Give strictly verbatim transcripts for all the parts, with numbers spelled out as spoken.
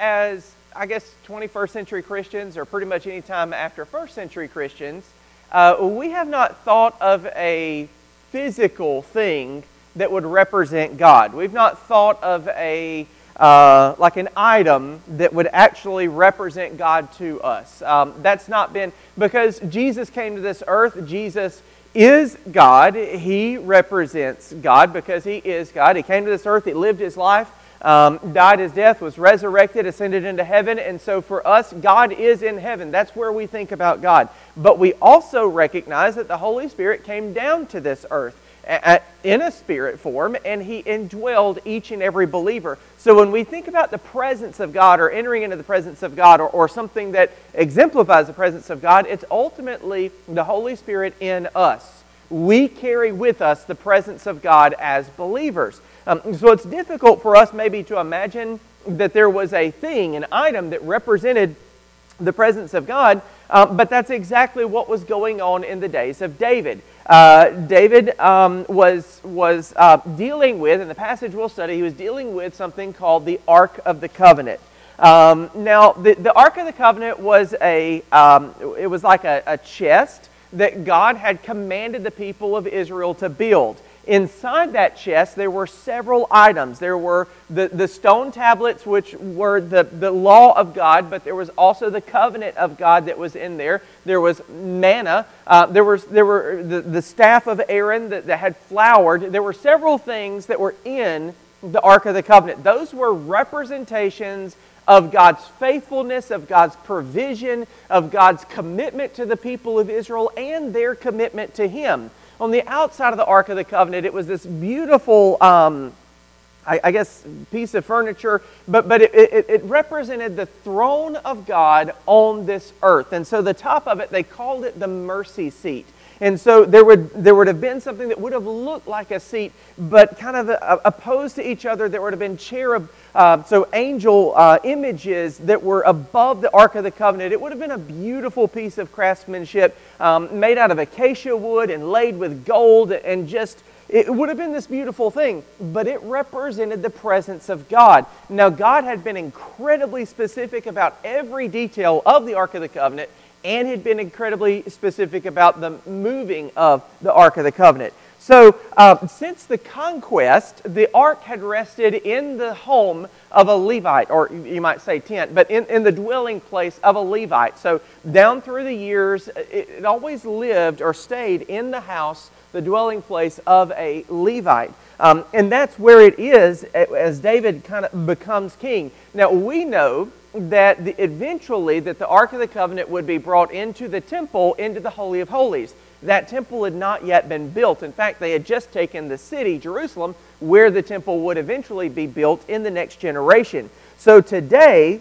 as, I guess, twenty-first century Christians, or pretty much any time after first century Christians, uh, we have not thought of a physical thing that would represent God. We've not thought of a uh, like an item that would actually represent God to us. Um, that's not been, because Jesus came to this earth, Jesus is God. He represents God because He is God. He came to this earth, He lived His life, um, died His death, was resurrected, ascended into heaven, and so for us, God is in heaven. That's where we think about God. But we also recognize that the Holy Spirit came down to this earth in a spirit form, and He indwelled each and every believer. So when we think about the presence of God, or entering into the presence of God, or, or something that exemplifies the presence of God, it's ultimately the Holy Spirit in us. We carry with us the presence of God as believers. Um, so it's difficult for us maybe to imagine that there was a thing, an item that represented the presence of God, uh, but that's exactly what was going on in the days of David. Uh, David um, was was uh, dealing with, in the passage we'll study, he was dealing with something called the Ark of the Covenant. Um, now, the, the Ark of the Covenant was a, um, it was like a, a chest that God had commanded the people of Israel to build. Inside that chest, there were several items. There were the, the stone tablets, which were the, the law of God, but there was also the covenant of God that was in there. There was manna. Uh, there was there were the, the staff of Aaron that, that had flowered. There were several things that were in the Ark of the Covenant. Those were representations of God's faithfulness, of God's provision, of God's commitment to the people of Israel and their commitment to Him. On the outside of the Ark of the Covenant, it was this beautiful, um, I, I guess, piece of furniture, but but it, it, it represented the throne of God on this earth. And so the top of it, they called it the Mercy Seat. And so there would there would have been something that would have looked like a seat, but kind of opposed to each other. There would have been cherub, uh, so angel uh, images that were above the Ark of the Covenant. It would have been a beautiful piece of craftsmanship, um, made out of acacia wood and laid with gold, and just, it would have been this beautiful thing, but it represented the presence of God. Now, God had been incredibly specific about every detail of the Ark of the Covenant, and had been incredibly specific about the moving of the Ark of the Covenant. So, uh, since the conquest, the Ark had rested in the home of a Levite, or you might say tent, but in, in the dwelling place of a Levite. So, down through the years, it, it always lived or stayed in the house, the dwelling place of a Levite. Um, and that's where it is as David kind of becomes king. Now, we know that the, eventually that the Ark of the Covenant would be brought into the temple, into the Holy of Holies. That temple had not yet been built. In fact, they had just taken the city, Jerusalem, where the temple would eventually be built in the next generation. So today,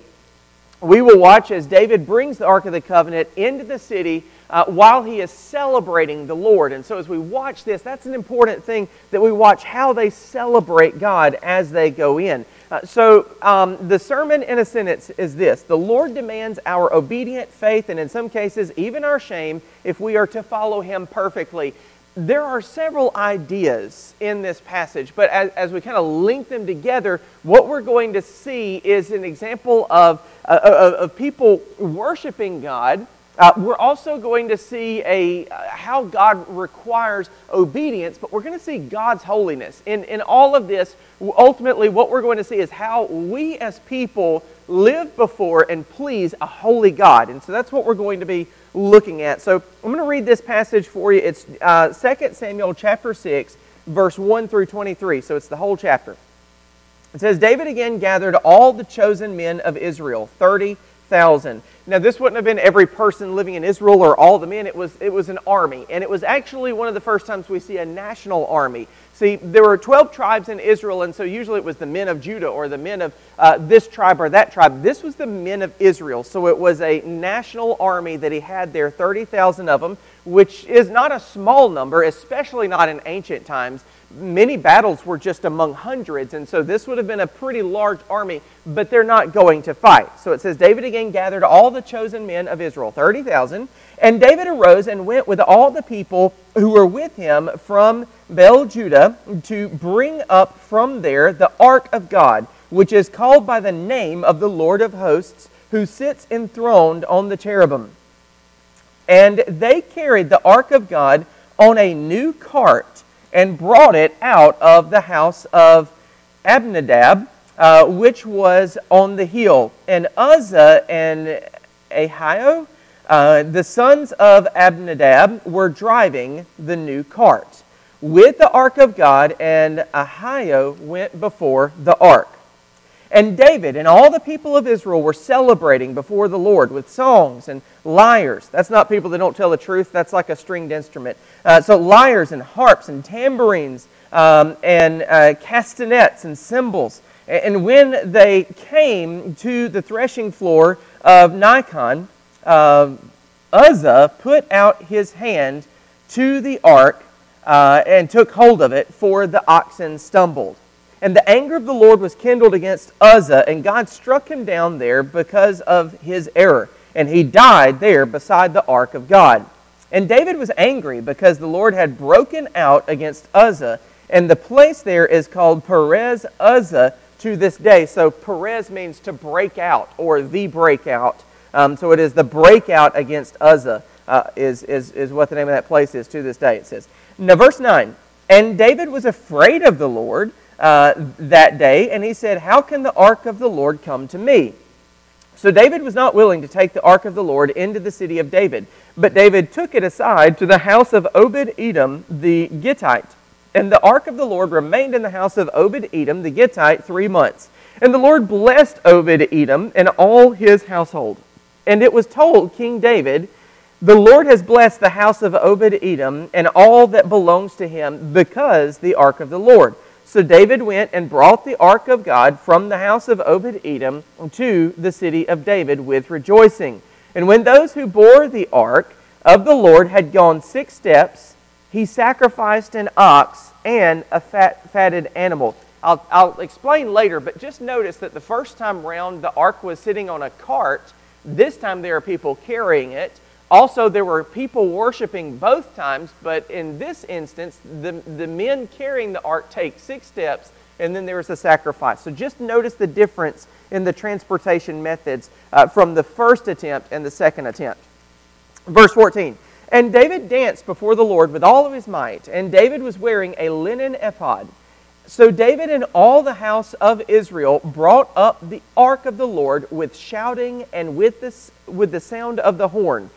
we will watch as David brings the Ark of the Covenant into the city uh, while he is celebrating the Lord. And so as we watch this, that's an important thing, that we watch how they celebrate God as they go in. Uh, so um, the sermon in a sentence is this: the Lord demands our obedient faith, and in some cases even our shame, if we are to follow Him perfectly. There are several ideas in this passage, but as, as we kind of link them together, what we're going to see is an example of, uh, of, of people worshiping God. Uh, we're also going to see a uh, how God requires obedience, but we're going to see God's holiness. In, in all of this, ultimately what we're going to see is how we as people live before and please a holy God. And so that's what we're going to be looking at. So I'm going to read this passage for you. It's uh, Second Samuel chapter six, verse one through twenty-three. So it's the whole chapter. It says, David again gathered all the chosen men of Israel, thirty thousand. Now, this wouldn't have been every person living in Israel or all the men. It was it was an army, and it was actually one of the first times we see a national army. See, there were twelve tribes in Israel, and so usually it was the men of Judah or the men of uh, this tribe or that tribe. This was the men of Israel, so it was a national army that he had there, thirty thousand of them, which is not a small number, especially not in ancient times. Many battles were just among hundreds, and so this would have been a pretty large army, but they're not going to fight. So it says, David again gathered all the chosen men of Israel, thirty thousand, and David arose and went with all the people who were with him from Baal-Judah to bring up from there the ark of God, which is called by the name of the Lord of hosts, who sits enthroned on the cherubim. And they carried the ark of God on a new cart and brought it out of the house of Abinadab, uh, which was on the hill. And Uzzah and Ahio, uh, the sons of Abinadab, were driving the new cart with the ark of God, and Ahio went before the ark. And David and all the people of Israel were celebrating before the Lord with songs and lyres. That's not people that don't tell the truth. That's like a stringed instrument. Uh, so lyres and harps and tambourines um, and uh, castanets and cymbals. And when they came to the threshing floor of Nikon, uh, Uzzah put out his hand to the ark uh, and took hold of it, for the oxen stumbled. And the anger of the Lord was kindled against Uzzah, and God struck him down there because of his error. And he died there beside the ark of God. And David was angry because the Lord had broken out against Uzzah. And the place there is called Perez-Uzzah to this day. So Perez means to break out, or the breakout. Um, so it is the breakout against Uzzah uh, is, is, is what the name of that place is to this day, it says. Now verse nine, and David was afraid of the Lord Uh, that day, and he said, "How can the ark of the Lord come to me?" So David was not willing to take the ark of the Lord into the city of David, but David took it aside to the house of Obed-Edom the Gittite. And the ark of the Lord remained in the house of Obed-Edom the Gittite three months. And the Lord blessed Obed-Edom and all his household. And it was told King David, "The Lord has blessed the house of Obed-Edom and all that belongs to him because the ark of the Lord." So David went and brought the ark of God from the house of Obed-Edom to the city of David with rejoicing. And when those who bore the ark of the Lord had gone six steps, he sacrificed an ox and a fat, fatted animal. I'll, I'll explain later, but just notice that the first time round the ark was sitting on a cart. This time there are people carrying it. Also, there were people worshiping both times, but in this instance, the, the men carrying the ark take six steps, and then there is a sacrifice. So just notice the difference in the transportation methods uh, from the first attempt and the second attempt. Verse fourteen, and David danced before the Lord with all of his might, and David was wearing a linen ephod. So David and all the house of Israel brought up the ark of the Lord with shouting and with the, with the sound of the horn.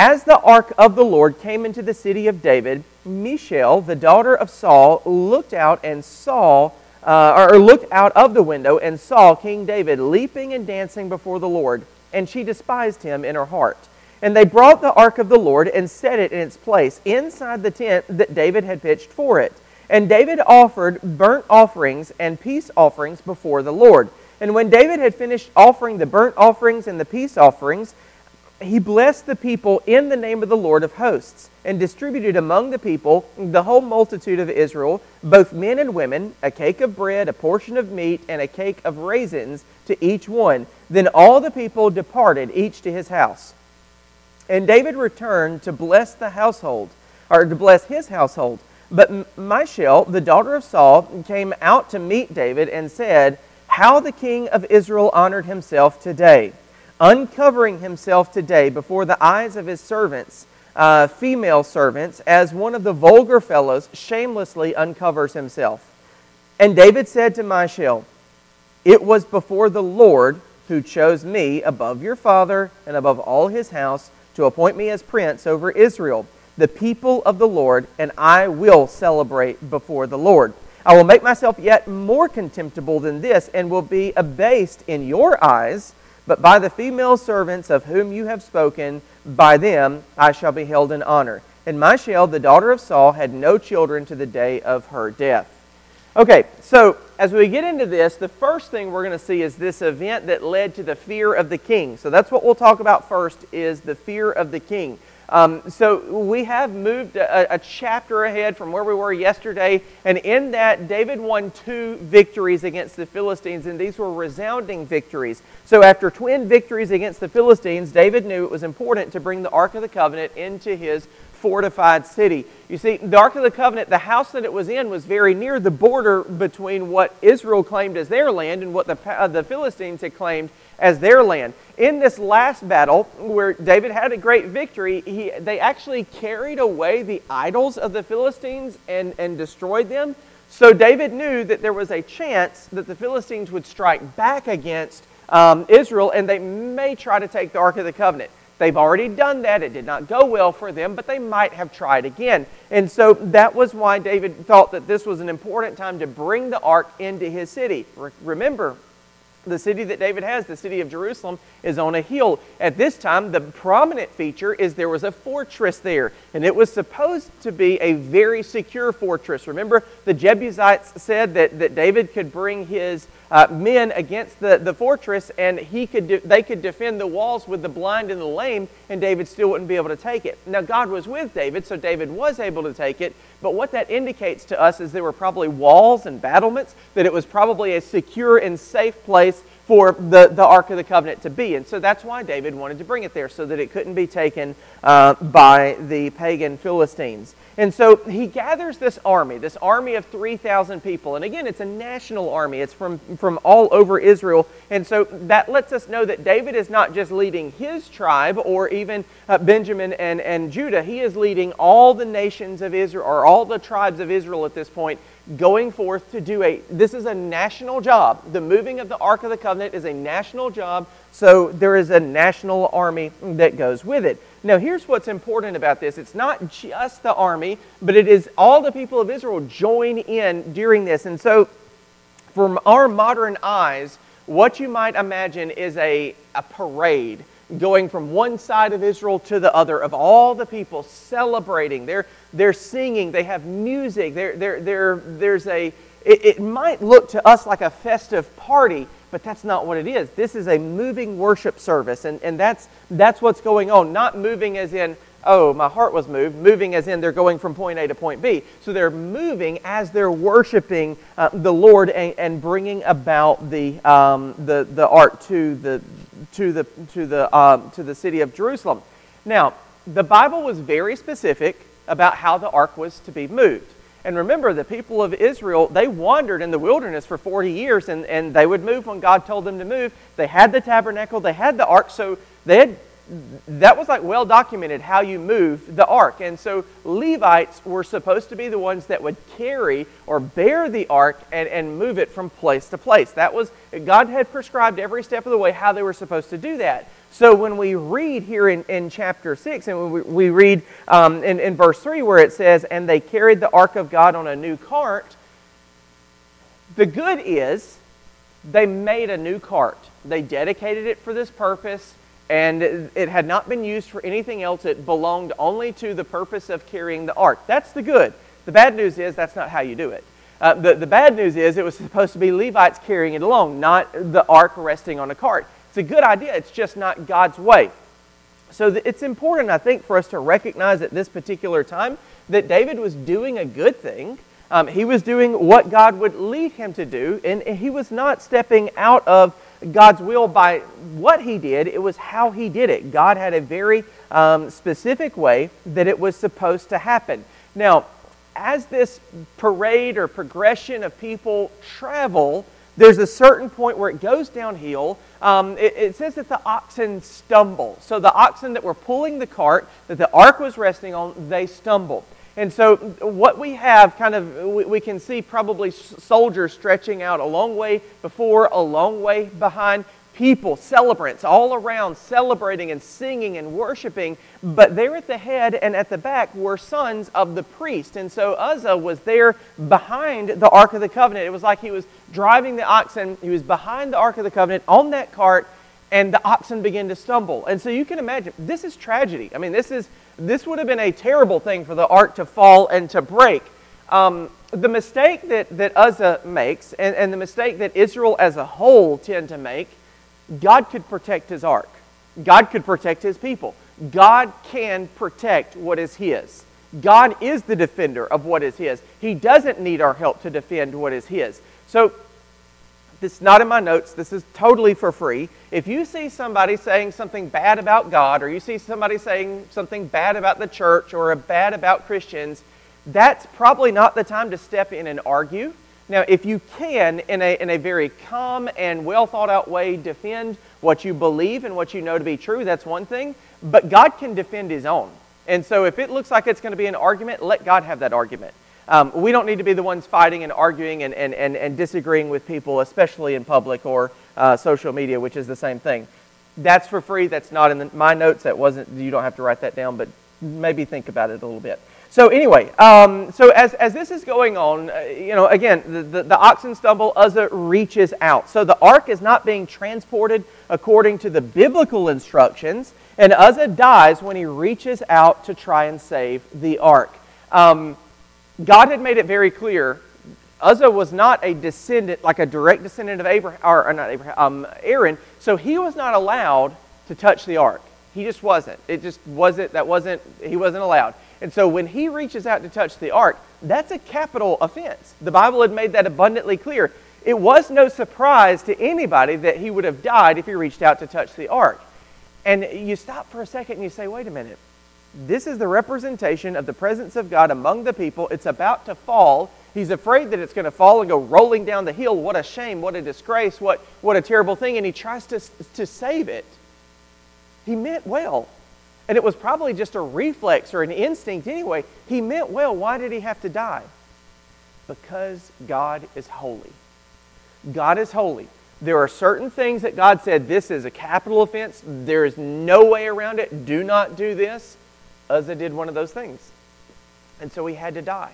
As the ark of the Lord came into the city of David, Michal, the daughter of Saul, looked out and saw, uh, or looked out of the window and saw King David leaping and dancing before the Lord, and she despised him in her heart. And they brought the ark of the Lord and set it in its place inside the tent that David had pitched for it. And David offered burnt offerings and peace offerings before the Lord. And when David had finished offering the burnt offerings and the peace offerings, he blessed the people in the name of the Lord of hosts, and distributed among the people, the whole multitude of Israel, both men and women, a cake of bread, a portion of meat, and a cake of raisins to each one. Then all the people departed, each to his house. And David returned to bless the household, or to bless his household. But Michal, the daughter of Saul, came out to meet David and said, "How the king of Israel honored himself today, uncovering himself today before the eyes of his servants, uh, female servants, as one of the vulgar fellows shamelessly uncovers himself." And David said to Michal, "It was before the Lord who chose me above your father and above all his house to appoint me as prince over Israel, the people of the Lord, and I will celebrate before the Lord. I will make myself yet more contemptible than this and will be abased in your eyes. But by the female servants of whom you have spoken, by them I shall be held in honor." And Michal, the daughter of Saul, had no children to the day of her death. Okay, so as we get into this, the first thing we're going to see is this event that led to the fear of the king. So that's what we'll talk about first, is the fear of the king. Um, so we have moved a, a chapter ahead from where we were yesterday, and in that, David won two victories against the Philistines, and these were resounding victories. So after twin victories against the Philistines, David knew it was important to bring the Ark of the Covenant into his fortified city. You see, the Ark of the Covenant, the house that it was in, was very near the border between what Israel claimed as their land and what the, uh, the Philistines had claimed as their land. In this last battle, where David had a great victory, he, they actually carried away the idols of the Philistines and, and destroyed them. So David knew that there was a chance that the Philistines would strike back against um, Israel, and they may try to take the Ark of the Covenant. They've already done that. It did not go well for them, but they might have tried again. And so that was why David thought that this was an important time to bring the ark into his city. Re- remember, the city that David has, the city of Jerusalem, is on a hill. At this time, the prominent feature is there was a fortress there, and it was supposed to be a very secure fortress. Remember, the Jebusites said that, that David could bring his uh, men against the, the fortress, and he could de- they could defend the walls with the blind and the lame, and David still wouldn't be able to take it. Now, God was with David, so David was able to take it, but what that indicates to us is there were probably walls and battlements, that it was probably a secure and safe place for the, the Ark of the Covenant to be. And so that's why David wanted to bring it there, so that it couldn't be taken uh, by the pagan Philistines. And so he gathers this army, this army of three thousand people. And again, it's a national army. It's from, from all over Israel. And so that lets us know that David is not just leading his tribe or even uh, Benjamin and, and Judah. He is leading all the nations of Israel, or all the tribes of Israel at this point, going forth to do a, this is a national job. The moving of the Ark of the Covenant is a national job, so there is a national army that goes with it. Now, here's what's important about this. It's not just the army, but it is all the people of Israel join in during this. And so, from our modern eyes, what you might imagine is a, a parade going from one side of Israel to the other, of all the people celebrating. They're, they're singing, they have music, they're, they're, they're, there's a, it, it might look to us like a festive party, but that's not what it is. This is a moving worship service, and, and that's that's what's going on. Not moving as in, oh, my heart was moved. Moving as in they're going from point A to point B. So they're moving as they're worshiping uh, the Lord and, and bringing about the um, the the ark to the to the to the um, to the city of Jerusalem. Now, the Bible was very specific about how the ark was to be moved. And remember, the people of Israel, they wandered in the wilderness for forty years, and, and they would move when God told them to move. They had the tabernacle, they had the ark, so they had, that was like well documented how you move the ark. And so Levites were supposed to be the ones that would carry or bear the ark and, and move it from place to place. That was, God had prescribed every step of the way how they were supposed to do that. So when we read here in, in chapter six, and we, we read um, in, in verse three where it says, and they carried the ark of God on a new cart, the good is they made a new cart. They dedicated it for this purpose, and it, it had not been used for anything else. It belonged only to the purpose of carrying the ark. That's the good. The bad news is that's not how you do it. Uh, the, the bad news is it was supposed to be Levites carrying it along, not the ark resting on a cart. It's a good idea. It's just not God's way. So th- it's important, I think, for us to recognize at this particular time that David was doing a good thing. Um, he was doing what God would lead him to do, and he was not stepping out of God's will by what he did. It was how he did it. God had a very um, specific way that it was supposed to happen. Now, as this parade or progression of people travel, there's a certain point where it goes downhill. Um, it, it says that the oxen stumble. So the oxen that were pulling the cart, that the ark was resting on, they stumble. And so what we have kind of, we, we can see probably soldiers stretching out a long way before, a long way behind. People, celebrants all around, celebrating and singing and worshiping, but there at the head and at the back were sons of the priest. And so Uzzah was there behind the Ark of the Covenant. It was like he was driving the oxen. He was behind the Ark of the Covenant on that cart, and the oxen began to stumble. And so you can imagine, this is tragedy. I mean, this is this would have been a terrible thing for the ark to fall and to break. Um, the mistake that, that Uzzah makes, and, and the mistake that Israel as a whole tend to make, God could protect his ark. God could protect his people. God can protect what is his. God is the defender of what is his. He doesn't need our help to defend what is his. So This is not in my notes. This is totally for free. If you see somebody saying something bad about God, or you see somebody saying something bad about the church or bad about Christians, that's probably not the time to step in and argue. Now, if you can, in a in a very calm and well-thought-out way, defend what you believe and what you know to be true, that's one thing. But God can defend His own. And so if it looks like it's going to be an argument, let God have that argument. Um, we don't need to be the ones fighting and arguing and, and, and, and disagreeing with people, especially in public or uh, social media, which is the same thing. That's for free. That's not in the, my notes. That wasn't. You don't have to write that down, but maybe think about it a little bit. So anyway, um, so as as this is going on, uh, you know, again, the, the, the oxen stumble, Uzzah reaches out. So the ark is not being transported according to the biblical instructions, and Uzzah dies when he reaches out to try and save the ark. Um, God had made it very clear, Uzzah was not a descendant, like a direct descendant of Abraham, or not Abraham, um, Aaron, so he was not allowed to touch the ark. He just wasn't. It just wasn't, that wasn't, he wasn't allowed. And so when he reaches out to touch the ark, that's a capital offense. The Bible had made that abundantly clear. It was no surprise to anybody that he would have died if he reached out to touch the ark. And you stop for a second and you say, wait a minute. This is the representation of the presence of God among the people. It's about to fall. He's afraid that it's going to fall and go rolling down the hill. What a shame, what a disgrace, what, what a terrible thing. And he tries to, to save it. He meant well. And it was probably just a reflex or an instinct anyway. He meant well. Why did he have to die? Because God is holy. God is holy. There are certain things that God said, this is a capital offense. There is no way around it. Do not do this. Uzzah did one of those things. And so he had to die.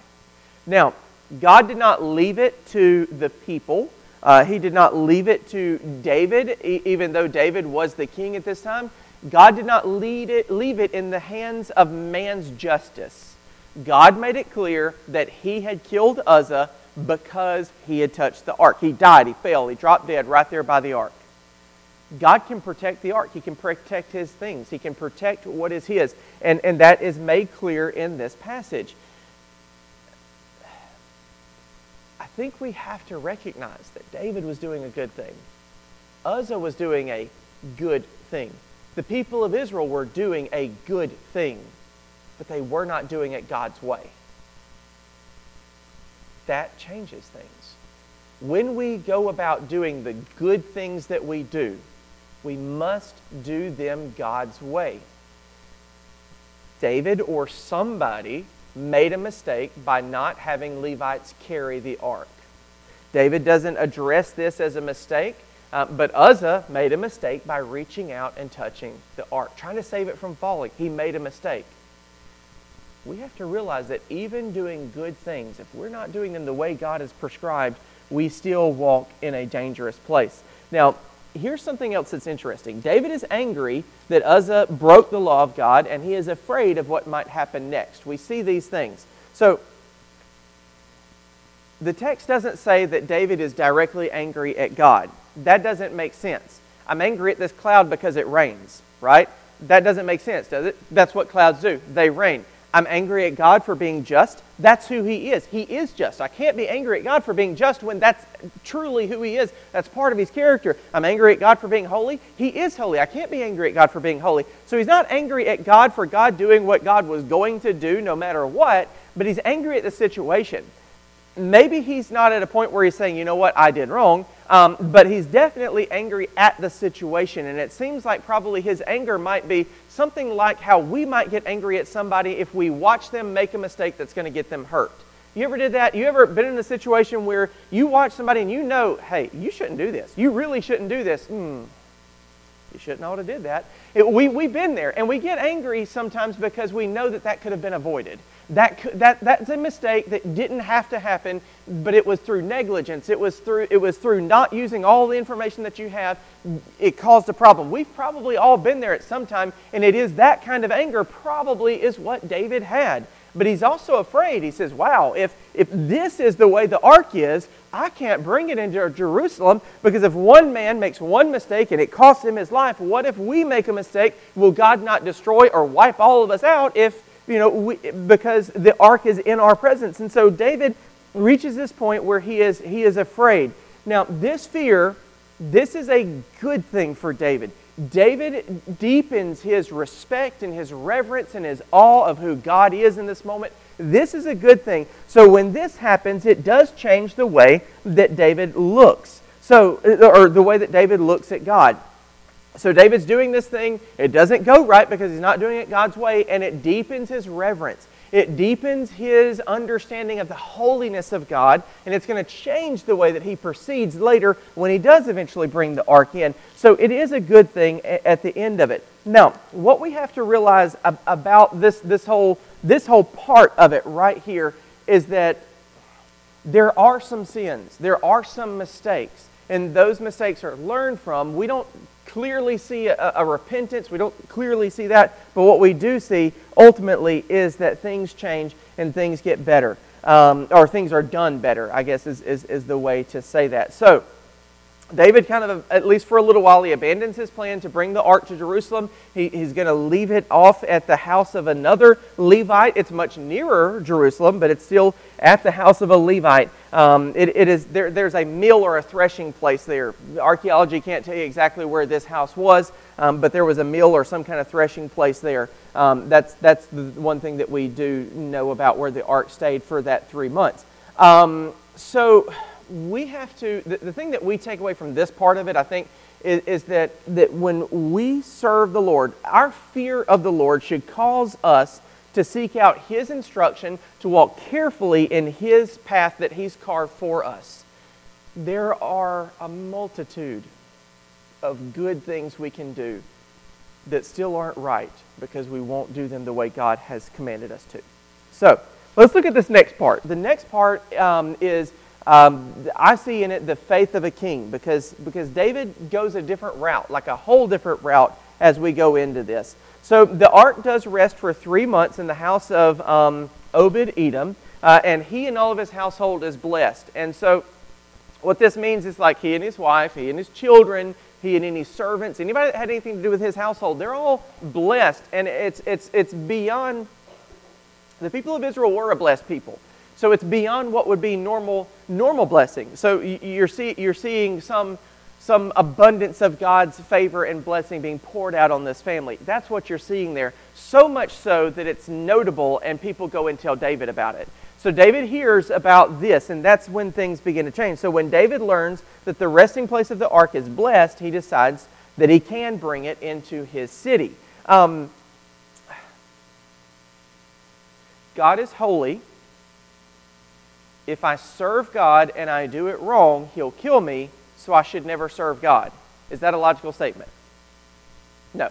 Now, God did not leave it to the people. Uh, he did not leave it to David, e- even though David was the king at this time. God did not lead it, leave it in the hands of man's justice. God made it clear that he had killed Uzzah because he had touched the ark. He died, he fell, he dropped dead right there by the ark. God can protect the ark. He can protect his things. He can protect what is his. And, and that is made clear in this passage. I think we have to recognize that David was doing a good thing. Uzzah was doing a good thing. The people of Israel were doing a good thing, but they were not doing it God's way. That changes things. When we go about doing the good things that we do, we must do them God's way. David or somebody made a mistake by not having Levites carry the ark. David doesn't address this as a mistake, uh, but Uzzah made a mistake by reaching out and touching the ark, trying to save it from falling. He made a mistake. We have to realize that even doing good things, if we're not doing them the way God has prescribed, we still walk in a dangerous place. Now, here's something else that's interesting. David is angry that Uzzah broke the law of God, and he is afraid of what might happen next. We see these things. So, the text doesn't say that David is directly angry at God. That doesn't make sense. I'm angry at this cloud because it rains, right? That doesn't make sense, does it? That's what clouds do. They rain. I'm angry at God for being just. That's who he is. He is just. I can't be angry at God for being just when that's truly who he is. That's part of his character. I'm angry at God for being holy. He is holy. I can't be angry at God for being holy. So he's not angry at God for God doing what God was going to do no matter what, but he's angry at the situation. Maybe he's not at a point where he's saying, you know what, I did wrong, um, but he's definitely angry at the situation. And it seems like probably his anger might be something like how we might get angry at somebody if we watch them make a mistake that's going to get them hurt. You ever did that? You ever been in a situation where you watch somebody and you know, hey, you shouldn't do this. You really shouldn't do this. Mm, you shouldn't ought to did that. It, we, we've been there, and we get angry sometimes because we know that that could have been avoided. That that that's a mistake that didn't have to happen, but it was through negligence. It was through it was through not using all the information that you have. It caused a problem. We've probably all been there at some time, and it is that kind of anger probably is what David had. But he's also afraid. He says, wow, if if this is the way the ark is, I can't bring it into Jerusalem, because if one man makes one mistake and it costs him his life, what if we make a mistake? Will God not destroy or wipe all of us out if You know, we, because the ark is in our presence? And so David reaches this point where he is he is afraid. Now, this fear, this is a good thing for David. David deepens his respect and his reverence and his awe of who God is in this moment. This is a good thing. So when this happens, it does change the way that David looks. So, or the way that David looks at God. So David's doing this thing. It doesn't go right because he's not doing it God's way, and it deepens his reverence. It deepens his understanding of the holiness of God, and it's going to change the way that he proceeds later when he does eventually bring the ark in. So it is a good thing at the end of it. Now, what we have to realize about this this whole this whole part of it right here is that there are some sins, there are some mistakes, and those mistakes are learned from. We don't clearly see a, a repentance. We don't clearly see that, but what we do see ultimately is that things change and things get better, um, or things are done better, I guess is, is, is the way to say that. So David kind of, at least for a little while, he abandons his plan to bring the ark to Jerusalem. He, he's going to leave it off at the house of another Levite. It's much nearer Jerusalem, but it's still at the house of a Levite. Um, it, it is there. There's a mill or a threshing place there. Archaeology can't tell you exactly where this house was, um, but there was a mill or some kind of threshing place there. Um, that's that's the one thing that we do know about where the ark stayed for that three months. Um, so. We have to, the, the thing that we take away from this part of it, I think, is, is that, that when we serve the Lord, our fear of the Lord should cause us to seek out His instruction, to walk carefully in His path that He's carved for us. There are a multitude of good things we can do that still aren't right because we won't do them the way God has commanded us to. So, let's look at this next part. The next part um, is... Um, I see in it the faith of a king, because because David goes a different route, like a whole different route as we go into this. So the ark does rest for three months in the house of um, Obed-Edom, uh, and he and all of his household is blessed. And so what this means is like he and his wife, he and his children, he and any servants, anybody that had anything to do with his household, they're all blessed. And it's it's it's beyond, the people of Israel were a blessed people. So it's beyond what would be normal normal blessing. So you're see, you're seeing some some abundance of God's favor and blessing being poured out on this family. That's what you're seeing there. So much so that it's notable and people go and tell David about it. So David hears about this, and that's when things begin to change. So when David learns that the resting place of the ark is blessed, he decides that he can bring it into his city. Um, God is holy. If I serve God and I do it wrong, He'll kill me, so I should never serve God. Is that a logical statement? No.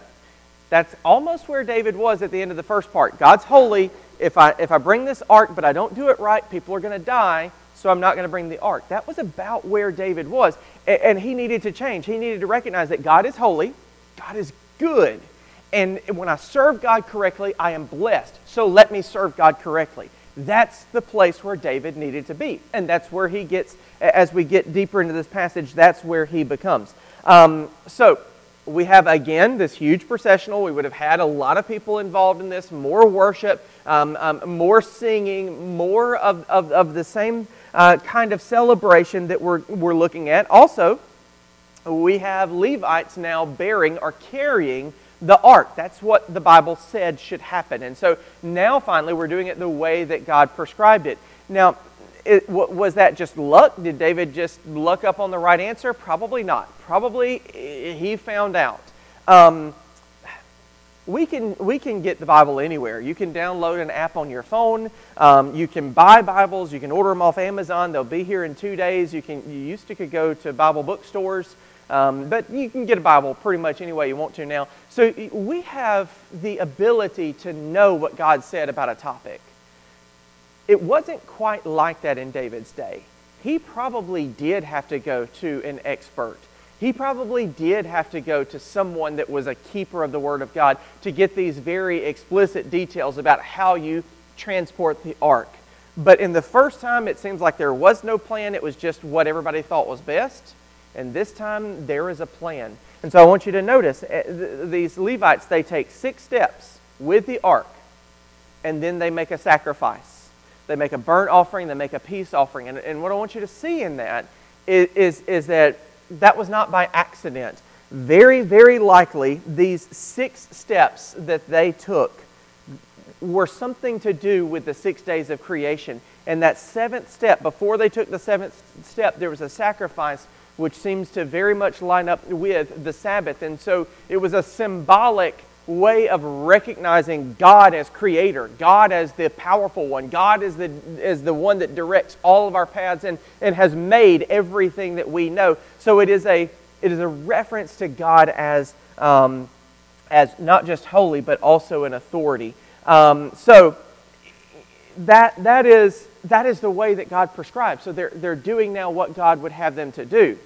That's almost where David was at the end of the first part. God's holy. If I if I bring this ark, but I don't do it right, people are going to die, so I'm not going to bring the ark. That was about where David was, and, and he needed to change. He needed to recognize that God is holy, God is good, and when I serve God correctly, I am blessed, so let me serve God correctly. That's the place where David needed to be. And that's where he gets, as we get deeper into this passage, that's where he becomes. Um, so we have, again, this huge processional. We would have had a lot of people involved in this, more worship, um, um, more singing, more of, of, of the same uh, kind of celebration that we're, we're looking at. Also, we have Levites now bearing or carrying the ark. That's what the Bible said should happen. And so now finally we're doing it the way that God prescribed it. Now, it, was that just luck? Did David just luck up on the right answer? Probably not. Probably he found out. Um, we can we can get the Bible anywhere. You can download an app on your phone. Um, you can buy Bibles. You can order them off Amazon. They'll be here in two days. You can you used to could go to Bible bookstores. Um, but you can get a Bible pretty much any way you want to now. So we have the ability to know what God said about a topic. It wasn't quite like that in David's day. He probably did have to go to an expert. He probably did have to go to someone that was a keeper of the Word of God to get these very explicit details about how you transport the ark. But in the first time, it seems like there was no plan. It was just what everybody thought was best. And this time, there is a plan. And so I want you to notice, these Levites, they take six steps with the ark, and then they make a sacrifice. They make a burnt offering, they make a peace offering. And, and what I want you to see in that is, is, is that that was not by accident. Very, very likely, these six steps that they took were something to do with the six days of creation. And that seventh step, before they took the seventh step, there was a sacrifice which seems to very much line up with the Sabbath. And so it was a symbolic way of recognizing God as creator, God as the powerful one, God as the as the one that directs all of our paths and, and has made everything that we know. So it is a it is a reference to God as um, as not just holy, but also an authority. Um, so that that is that is the way that God prescribes. So they're they're doing now what God would have them to do.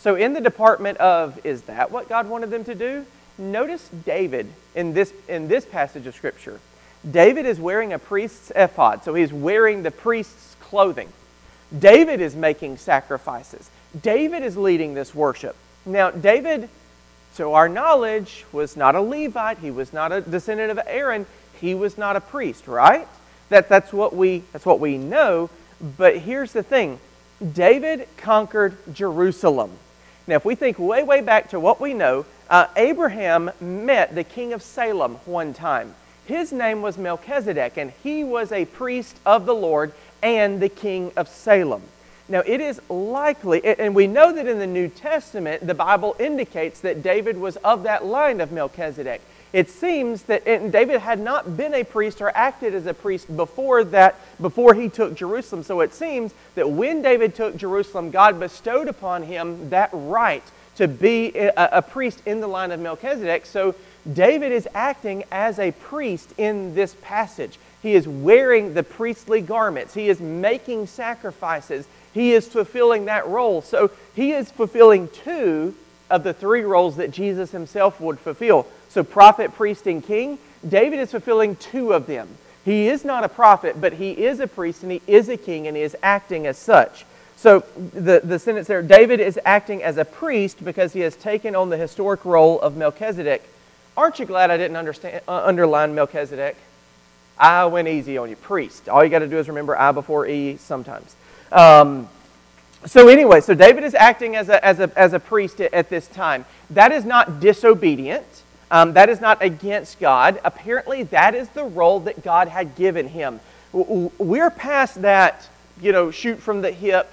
So in the department of, is that what God wanted them to do? Notice David in this in this passage of Scripture. David is wearing a priest's ephod, so he's wearing the priest's clothing. David is making sacrifices. David is leading this worship. Now, David, to our knowledge, was not a Levite. He was not a descendant of Aaron. He was not a priest, right? That that's what we that's what we know. But here's the thing: David conquered Jerusalem. Now, if we think way, way back to what we know, uh, Abraham met the king of Salem one time. His name was Melchizedek, and he was a priest of the Lord and the king of Salem. Now, it is likely, and we know that in the New Testament, the Bible indicates that David was of that line of Melchizedek. It seems that David had not been a priest or acted as a priest before that, before he took Jerusalem. So it seems that when David took Jerusalem, God bestowed upon him that right to be a, a priest in the line of Melchizedek. So David is acting as a priest in this passage. He is wearing the priestly garments. He is making sacrifices. He is fulfilling that role. So he is fulfilling two of the three roles that Jesus himself would fulfill. So prophet, priest, and king, David is fulfilling two of them. He is not a prophet, but he is a priest and he is a king and he is acting as such. So the, the sentence there, David is acting as a priest because he has taken on the historic role of Melchizedek. Aren't you glad I didn't understand, uh, underline Melchizedek? I went easy on you, priest. All you got to do is remember I before E sometimes. Um, so anyway, so David is acting as a, as a, as a priest at this time. That is not disobedient. Um, that is not against God. Apparently, that is the role that God had given him. We're past that, you know, shoot from the hip,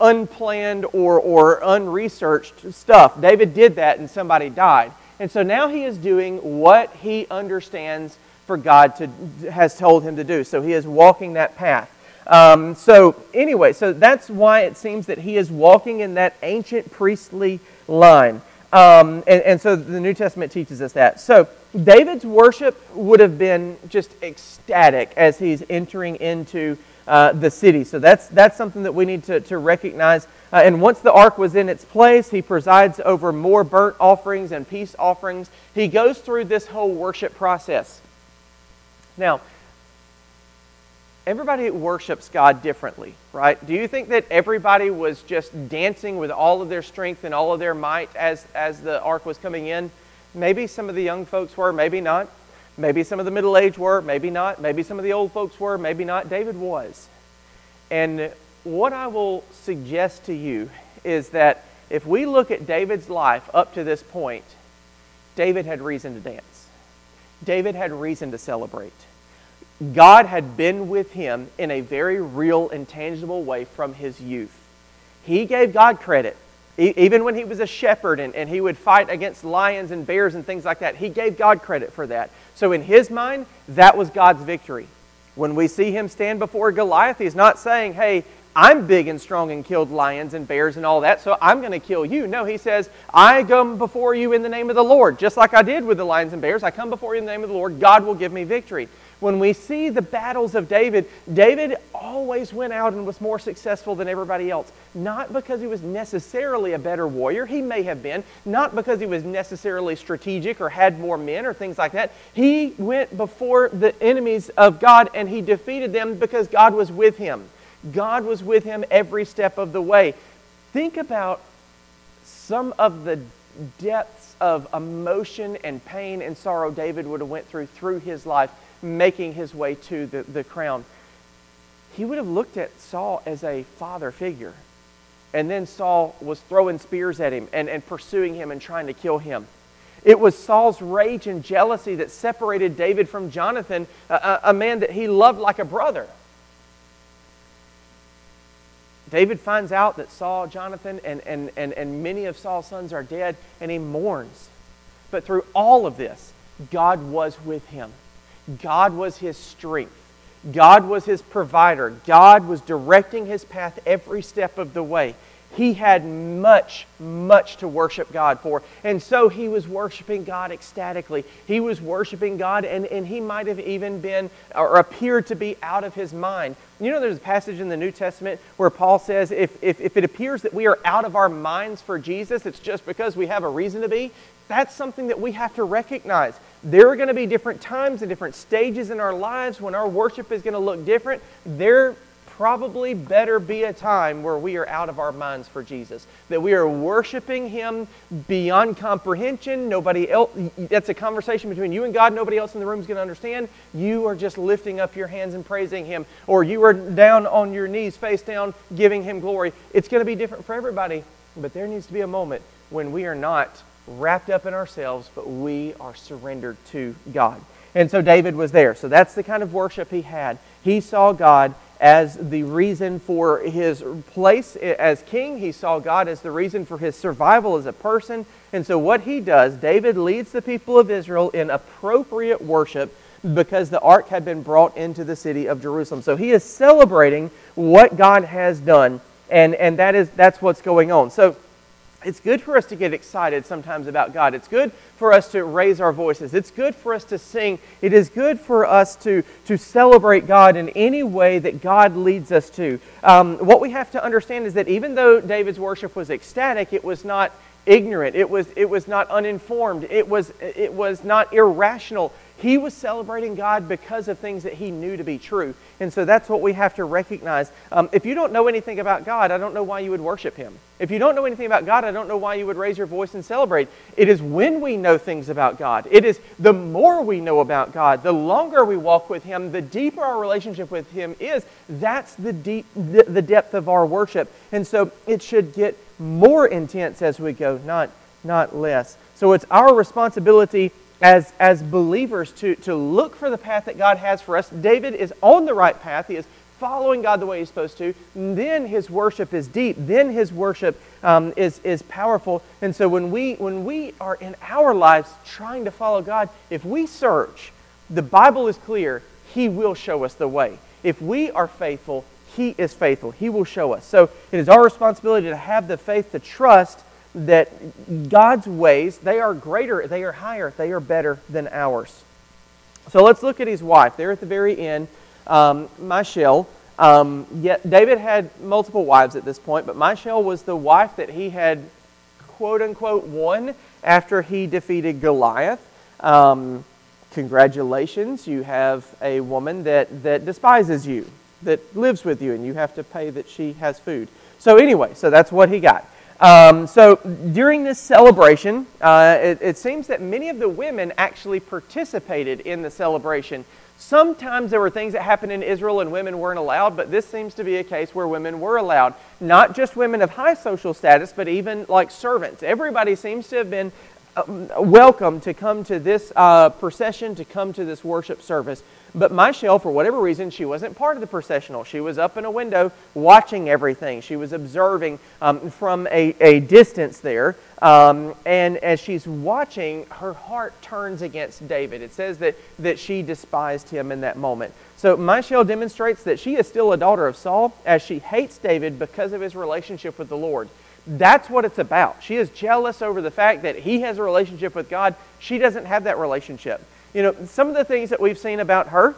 unplanned or, or unresearched stuff. David did that and somebody died. And so now he is doing what he understands for God to has told him to do. So he is walking that path. Um, so anyway, so that's why it seems that he is walking in that ancient priestly line. Um, and, and so the New Testament teaches us that. So David's worship would have been just ecstatic as he's entering into uh, the city. So that's that's something that we need to, to recognize. Uh, and once the ark was in its place, he presides over more burnt offerings and peace offerings. He goes through this whole worship process. Now, everybody worships God differently, right? Do you think that everybody was just dancing with all of their strength and all of their might as, as the ark was coming in? Maybe some of the young folks were, maybe not. Maybe some of the middle-aged were, maybe not. Maybe some of the old folks were, maybe not. David was. And what I will suggest to you is that if we look at David's life up to this point, David had reason to dance. David had reason to celebrate. God had been with him in a very real and tangible way from his youth. He gave God credit. E- even when he was a shepherd and, and he would fight against lions and bears and things like that, he gave God credit for that. So in his mind, that was God's victory. When we see him stand before Goliath, he's not saying, hey, I'm big and strong and killed lions and bears and all that, so I'm going to kill you. No, he says, I come before you in the name of the Lord. Just like I did with the lions and bears, I come before you in the name of the Lord. God will give me victory. When we see the battles of David, David always went out and was more successful than everybody else. Not because he was necessarily a better warrior. He may have been. Not because he was necessarily strategic or had more men or things like that. He went before the enemies of God and he defeated them because God was with him. God was with him every step of the way. Think about some of the depths of emotion and pain and sorrow David would have went through through his life, making his way to the, the crown. He would have looked at Saul as a father figure. And then Saul was throwing spears at him and, and pursuing him and trying to kill him. It was Saul's rage and jealousy that separated David from Jonathan, a, a man that he loved like a brother. David finds out that Saul, Jonathan, and, and, and, and many of Saul's sons are dead, and he mourns. But through all of this, God was with him. God was his strength. God was his provider. God was directing his path every step of the way. He had much, much to worship God for. And so he was worshiping God ecstatically. He was worshiping God, and, and he might have even been or appeared to be out of his mind. You know, there's a passage in the New Testament where Paul says, if, if, if it appears that we are out of our minds for Jesus, it's just because we have a reason to be. That's something that we have to recognize. There are going to be different times and different stages in our lives when our worship is going to look different. There probably better be a time where we are out of our minds for Jesus, that we are worshiping him beyond comprehension. Nobody else, that's a conversation between you and God. Nobody else in the room is going to understand. You are just lifting up your hands and praising him, or you are down on your knees, face down, giving him glory. It's going to be different for everybody, but there needs to be a moment when we are not wrapped up in ourselves, but we are surrendered to God. And so David was there. So that's the kind of worship he had. He saw God as the reason for his place as king. He saw God as the reason for his survival as a person. And so what he does, David leads the people of Israel in appropriate worship because the ark had been brought into the city of Jerusalem. So he is celebrating what God has done, and, and that is that's what's going on. So it's good for us to get excited sometimes about God. It's good for us to raise our voices. It's good for us to sing. It is good for us to, to celebrate God in any way that God leads us to. Um, what we have to understand is that even though David's worship was ecstatic, it was not ignorant. It was, it was not uninformed. It was, it was not irrational. He was celebrating God because of things that he knew to be true. And so that's what we have to recognize. Um, if you don't know anything about God, I don't know why you would worship him. If you don't know anything about God, I don't know why you would raise your voice and celebrate. It is when we know things about God. It is the more we know about God, the longer we walk with him, the deeper our relationship with him is. That's the deep, the depth of our worship. And so it should get more intense as we go, not, not less. So it's our responsibility as as believers to, to look for the path that God has for us. David is on the right path. He is following God the way he's supposed to. Then his worship is deep. Then his worship um, is, is powerful. And so when we, when we are in our lives trying to follow God, if we search, the Bible is clear, he will show us the way. If we are faithful, he is faithful. He will show us. So it is our responsibility to have the faith to trust that God's ways, they are greater, they are higher, they are better than ours. So let's look at his wife. There at the very end, um, Michal. Um, yet David had multiple wives at this point, but Michal was the wife that he had, quote unquote, won after he defeated Goliath. Um, congratulations, you have a woman that, that despises you, that lives with you, and you have to pay that she has food. So anyway, so that's what he got. Um, so during this celebration, uh, it, it seems that many of the women actually participated in the celebration. Sometimes there were things that happened in Israel and women weren't allowed, but this seems to be a case where women were allowed. Not just women of high social status, but even like servants. Everybody seems to have been um, welcome to come to this uh, procession, to come to this worship service. But Michal, for whatever reason, she wasn't part of the processional. She was up in a window watching everything. She was observing um, from a, a distance there. Um, and as she's watching, her heart turns against David. It says that, that she despised him in that moment. So Michal demonstrates that she is still a daughter of Saul, as she hates David because of his relationship with the Lord. That's what it's about. She is jealous over the fact that he has a relationship with God. She doesn't have that relationship. You know, some of the things that we've seen about her,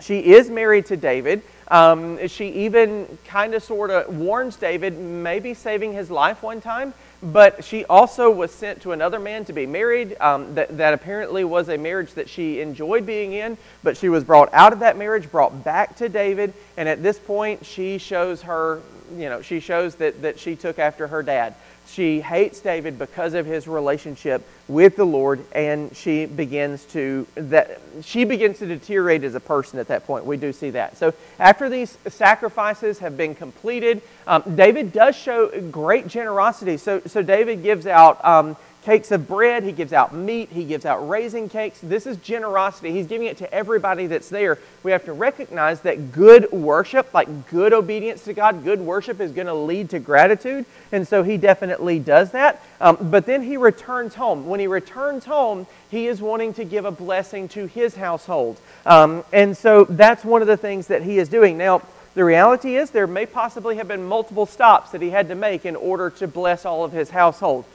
she is married to David. Um, she even kind of sort of warns David, maybe saving his life one time, but she also was sent to another man to be married. Um, that, that apparently was a marriage that she enjoyed being in, but she was brought out of that marriage, brought back to David, and at this point she shows her you know, she shows that, that she took after her dad. She hates David because of his relationship with the Lord, and she begins to that she begins to deteriorate as a person at that point. We do see that. So after these sacrifices have been completed, um, David does show great generosity. So so David gives out um, cakes of bread, he gives out meat, he gives out raisin cakes. This is generosity. He's giving it to everybody that's there. We have to recognize that good worship, like good obedience to God, good worship is going to lead to gratitude. And so he definitely does that. Um, but then he returns home. When he returns home, he is wanting to give a blessing to his household. Um, and so that's one of the things that he is doing. Now, the reality is there may possibly have been multiple stops that he had to make in order to bless all of his household.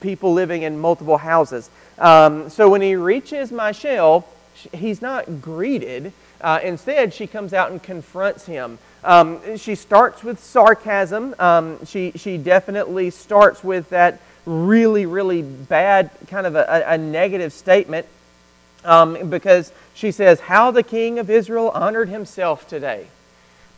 People living in multiple houses. Um, so when he reaches Michal, he's not greeted. Uh, instead, she comes out and confronts him. Um, she starts with sarcasm. Um, she she definitely starts with that really, really bad kind of a, a negative statement um, because she says, "How the king of Israel honored himself today."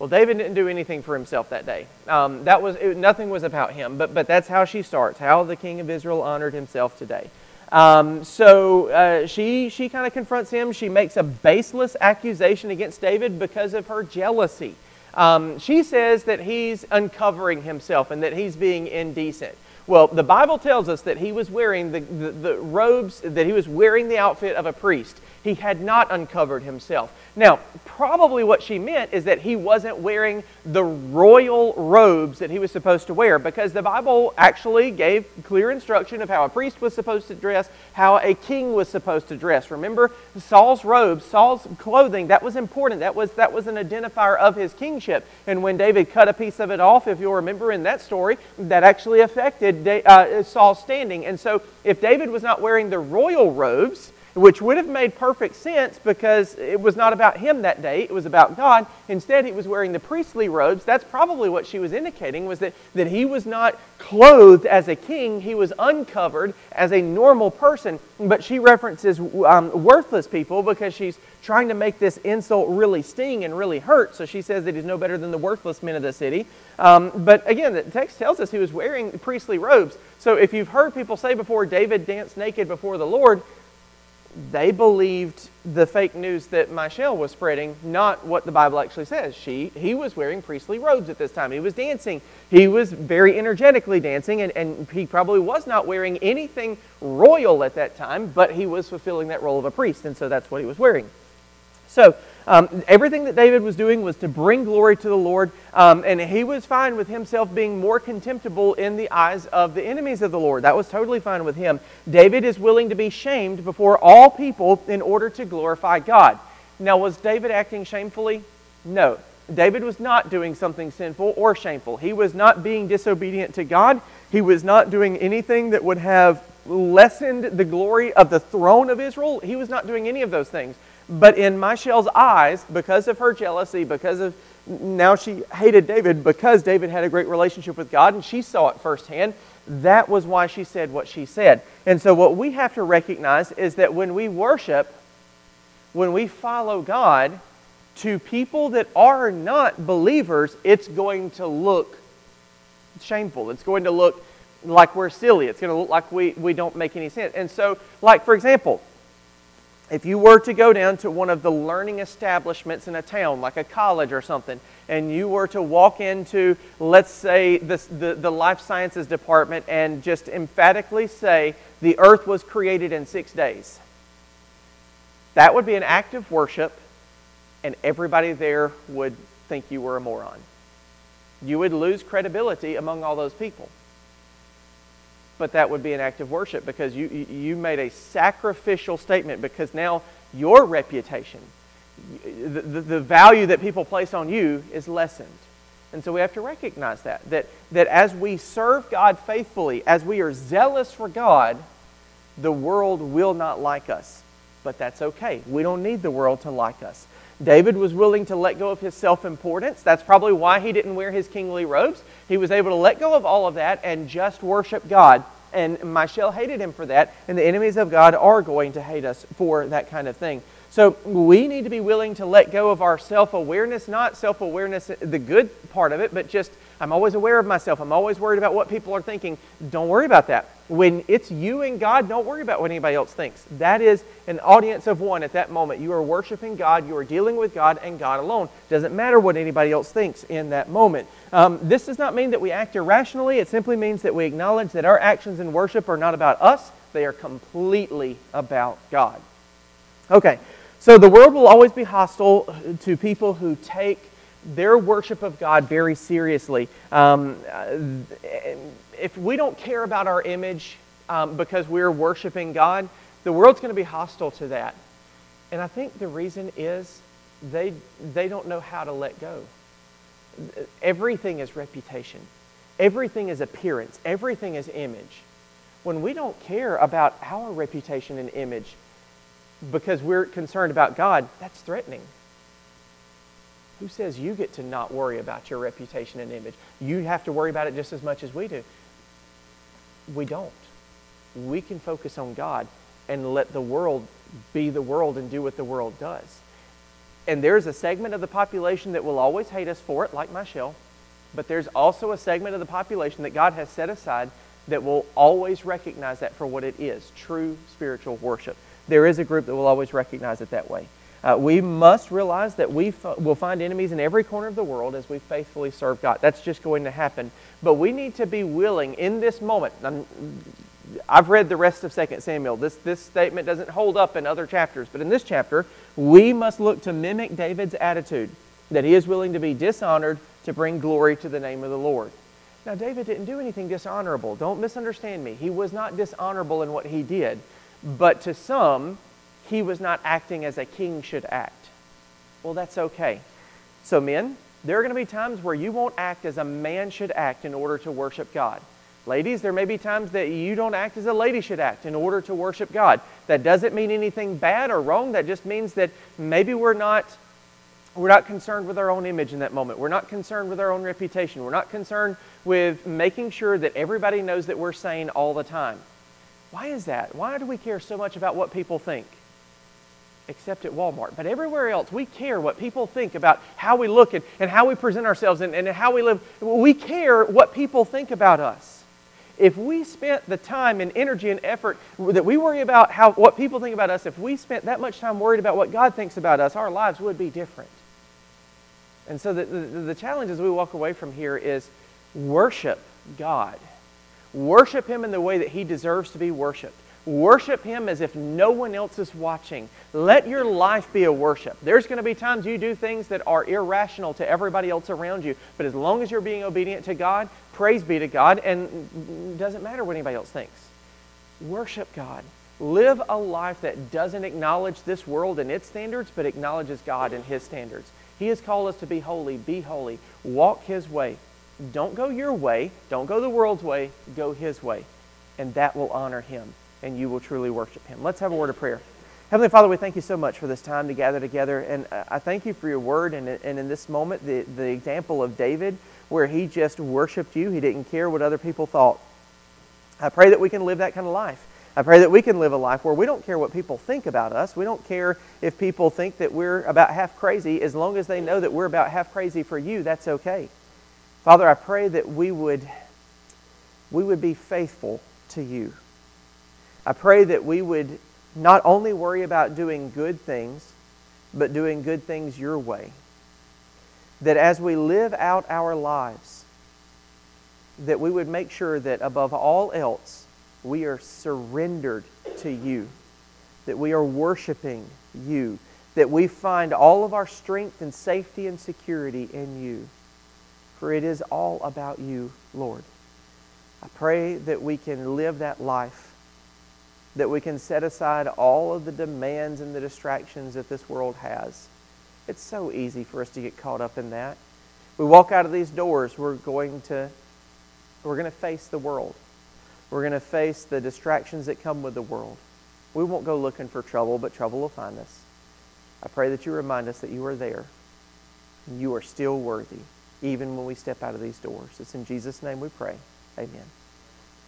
Well, David didn't do anything for himself that day. Um, that was it, nothing was about him, but but that's how she starts. How the king of Israel honored himself today. Um, so uh, she she kind of confronts him. She makes a baseless accusation against David because of her jealousy. Um, she says that he's uncovering himself and that he's being indecent. Well, the Bible tells us that he was wearing the, the, the robes, that he was wearing the outfit of a priest. He had not uncovered himself. Now, probably what she meant is that he wasn't wearing the royal robes that he was supposed to wear, because the Bible actually gave clear instruction of how a priest was supposed to dress, how a king was supposed to dress. Remember, Saul's robes, Saul's clothing, that was important. That was, that was an identifier of his kingship. And when David cut a piece of it off, if you'll remember in that story, that actually affected uh, Saul's standing. And so if David was not wearing the royal robes, which would have made perfect sense because it was not about him that day, it was about God. Instead, he was wearing the priestly robes. That's probably what she was indicating, was that, that he was not clothed as a king, he was uncovered as a normal person. But she references um, worthless people because she's trying to make this insult really sting and really hurt. So she says that he's no better than the worthless men of the city. Um, but again, the text tells us he was wearing priestly robes. So if you've heard people say before, David danced naked before the Lord, they believed the fake news that Michal was spreading, not what the Bible actually says. She, he was wearing priestly robes at this time. He was dancing. He was very energetically dancing, and, and he probably was not wearing anything royal at that time, but he was fulfilling that role of a priest, and so that's what he was wearing. So um, everything that David was doing was to bring glory to the Lord, um, and he was fine with himself being more contemptible in the eyes of the enemies of the Lord. That was totally fine with him. David is willing to be shamed before all people in order to glorify God. Now, was David acting shamefully? No. David was not doing something sinful or shameful. He was not being disobedient to God. He was not doing anything that would have lessened the glory of the throne of Israel. He was not doing any of those things. But in Michelle's eyes, because of her jealousy, because of now she hated David because David had a great relationship with God and she saw it firsthand, that was why she said what she said. And so what we have to recognize is that when we worship, when we follow God, to people that are not believers, it's going to look shameful. It's going to look like we're silly. It's going to look like we, we don't make any sense. And so, like, for example, if you were to go down to one of the learning establishments in a town, like a college or something, and you were to walk into, let's say, the, the, the life sciences department and just emphatically say, the earth was created in six days. That would be an act of worship, and everybody there would think you were a moron. You would lose credibility among all those people. But that would be an act of worship because you you made a sacrificial statement, because now your reputation, the, the, the value that people place on you is lessened. And so we have to recognize that, that, that as we serve God faithfully, as we are zealous for God, the world will not like us. But that's okay. We don't need the world to like us. David was willing to let go of his self-importance. That's probably why he didn't wear his kingly robes. He was able to let go of all of that and just worship God. And Michal hated him for that. And the enemies of God are going to hate us for that kind of thing. So we need to be willing to let go of our self-awareness, not self-awareness, the good part of it, but just I'm always aware of myself. I'm always worried about what people are thinking. Don't worry about that. When it's you and God, don't worry about what anybody else thinks. That is an audience of one at that moment. You are worshiping God. You are dealing with God and God alone. Doesn't matter what anybody else thinks in that moment. Um, this does not mean that we act irrationally. It simply means that we acknowledge that our actions in worship are not about us. They are completely about God. Okay, so the world will always be hostile to people who take their worship of God very seriously. Um, if we don't care about our image um, because we're worshiping God, the world's going to be hostile to that. And I think the reason is they they don't know how to let go. Everything is reputation. Everything is appearance. Everything is image. When we don't care about our reputation and image because we're concerned about God, that's threatening. Who says you get to not worry about your reputation and image? You have to worry about it just as much as we do. We don't. We can focus on God and let the world be the world and do what the world does. And there's a segment of the population that will always hate us for it, like Michal, but there's also a segment of the population that God has set aside that will always recognize that for what it is, true spiritual worship. There is a group that will always recognize it that way. Uh, we must realize that we f- will find enemies in every corner of the world as we faithfully serve God. That's just going to happen. But we need to be willing in this moment. I'm, I've read the rest of Second Samuel. This, this statement doesn't hold up in other chapters. But in this chapter, we must look to mimic David's attitude that he is willing to be dishonored to bring glory to the name of the Lord. Now, David didn't do anything dishonorable. Don't misunderstand me. He was not dishonorable in what he did. But to some, he was not acting as a king should act. Well, that's okay. So men, there are going to be times where you won't act as a man should act in order to worship God. Ladies, there may be times that you don't act as a lady should act in order to worship God. That doesn't mean anything bad or wrong. That just means that maybe we're not we're not concerned with our own image in that moment. We're not concerned with our own reputation. We're not concerned with making sure that everybody knows that we're sane all the time. Why is that? Why do we care so much about what people think? Except at Walmart. But everywhere else, we care what people think about how we look and, and how we present ourselves and, and how we live. We care what people think about us. If we spent the time and energy and effort that we worry about how what people think about us, if we spent that much time worried about what God thinks about us, our lives would be different. And so the, the, the challenge as we walk away from here is worship God. Worship Him in the way that He deserves to be worshipped. Worship Him as if no one else is watching. Let your life be a worship. There's going to be times you do things that are irrational to everybody else around you. But as long as you're being obedient to God, praise be to God, and it doesn't matter what anybody else thinks. Worship God. Live a life that doesn't acknowledge this world and its standards, but acknowledges God and His standards. He has called us to be holy. Be holy. Walk His way. Don't go your way. Don't go the world's way. Go His way. And that will honor Him. And you will truly worship Him. Let's have a word of prayer. Heavenly Father, we thank You so much for this time to gather together. And I thank You for Your word. And, and in this moment, the, the example of David, where he just worshiped You. He didn't care what other people thought. I pray that we can live that kind of life. I pray that we can live a life where we don't care what people think about us. We don't care if people think that we're about half crazy. As long as they know that we're about half crazy for You, that's okay. Father, I pray that we would, we would be faithful to You. I pray that we would not only worry about doing good things, but doing good things Your way. That as we live out our lives, that we would make sure that above all else, we are surrendered to You. That we are worshiping You. That we find all of our strength and safety and security in You. For it is all about You, Lord. I pray that we can live that life. That we can set aside all of the demands and the distractions that this world has. It's so easy for us to get caught up in that. We walk out of these doors, we're going to, we're going to face the world. We're going to face the distractions that come with the world. We won't go looking for trouble, but trouble will find us. I pray that You remind us that You are there. And You are still worthy, even when we step out of these doors. It's in Jesus' name we pray. Amen.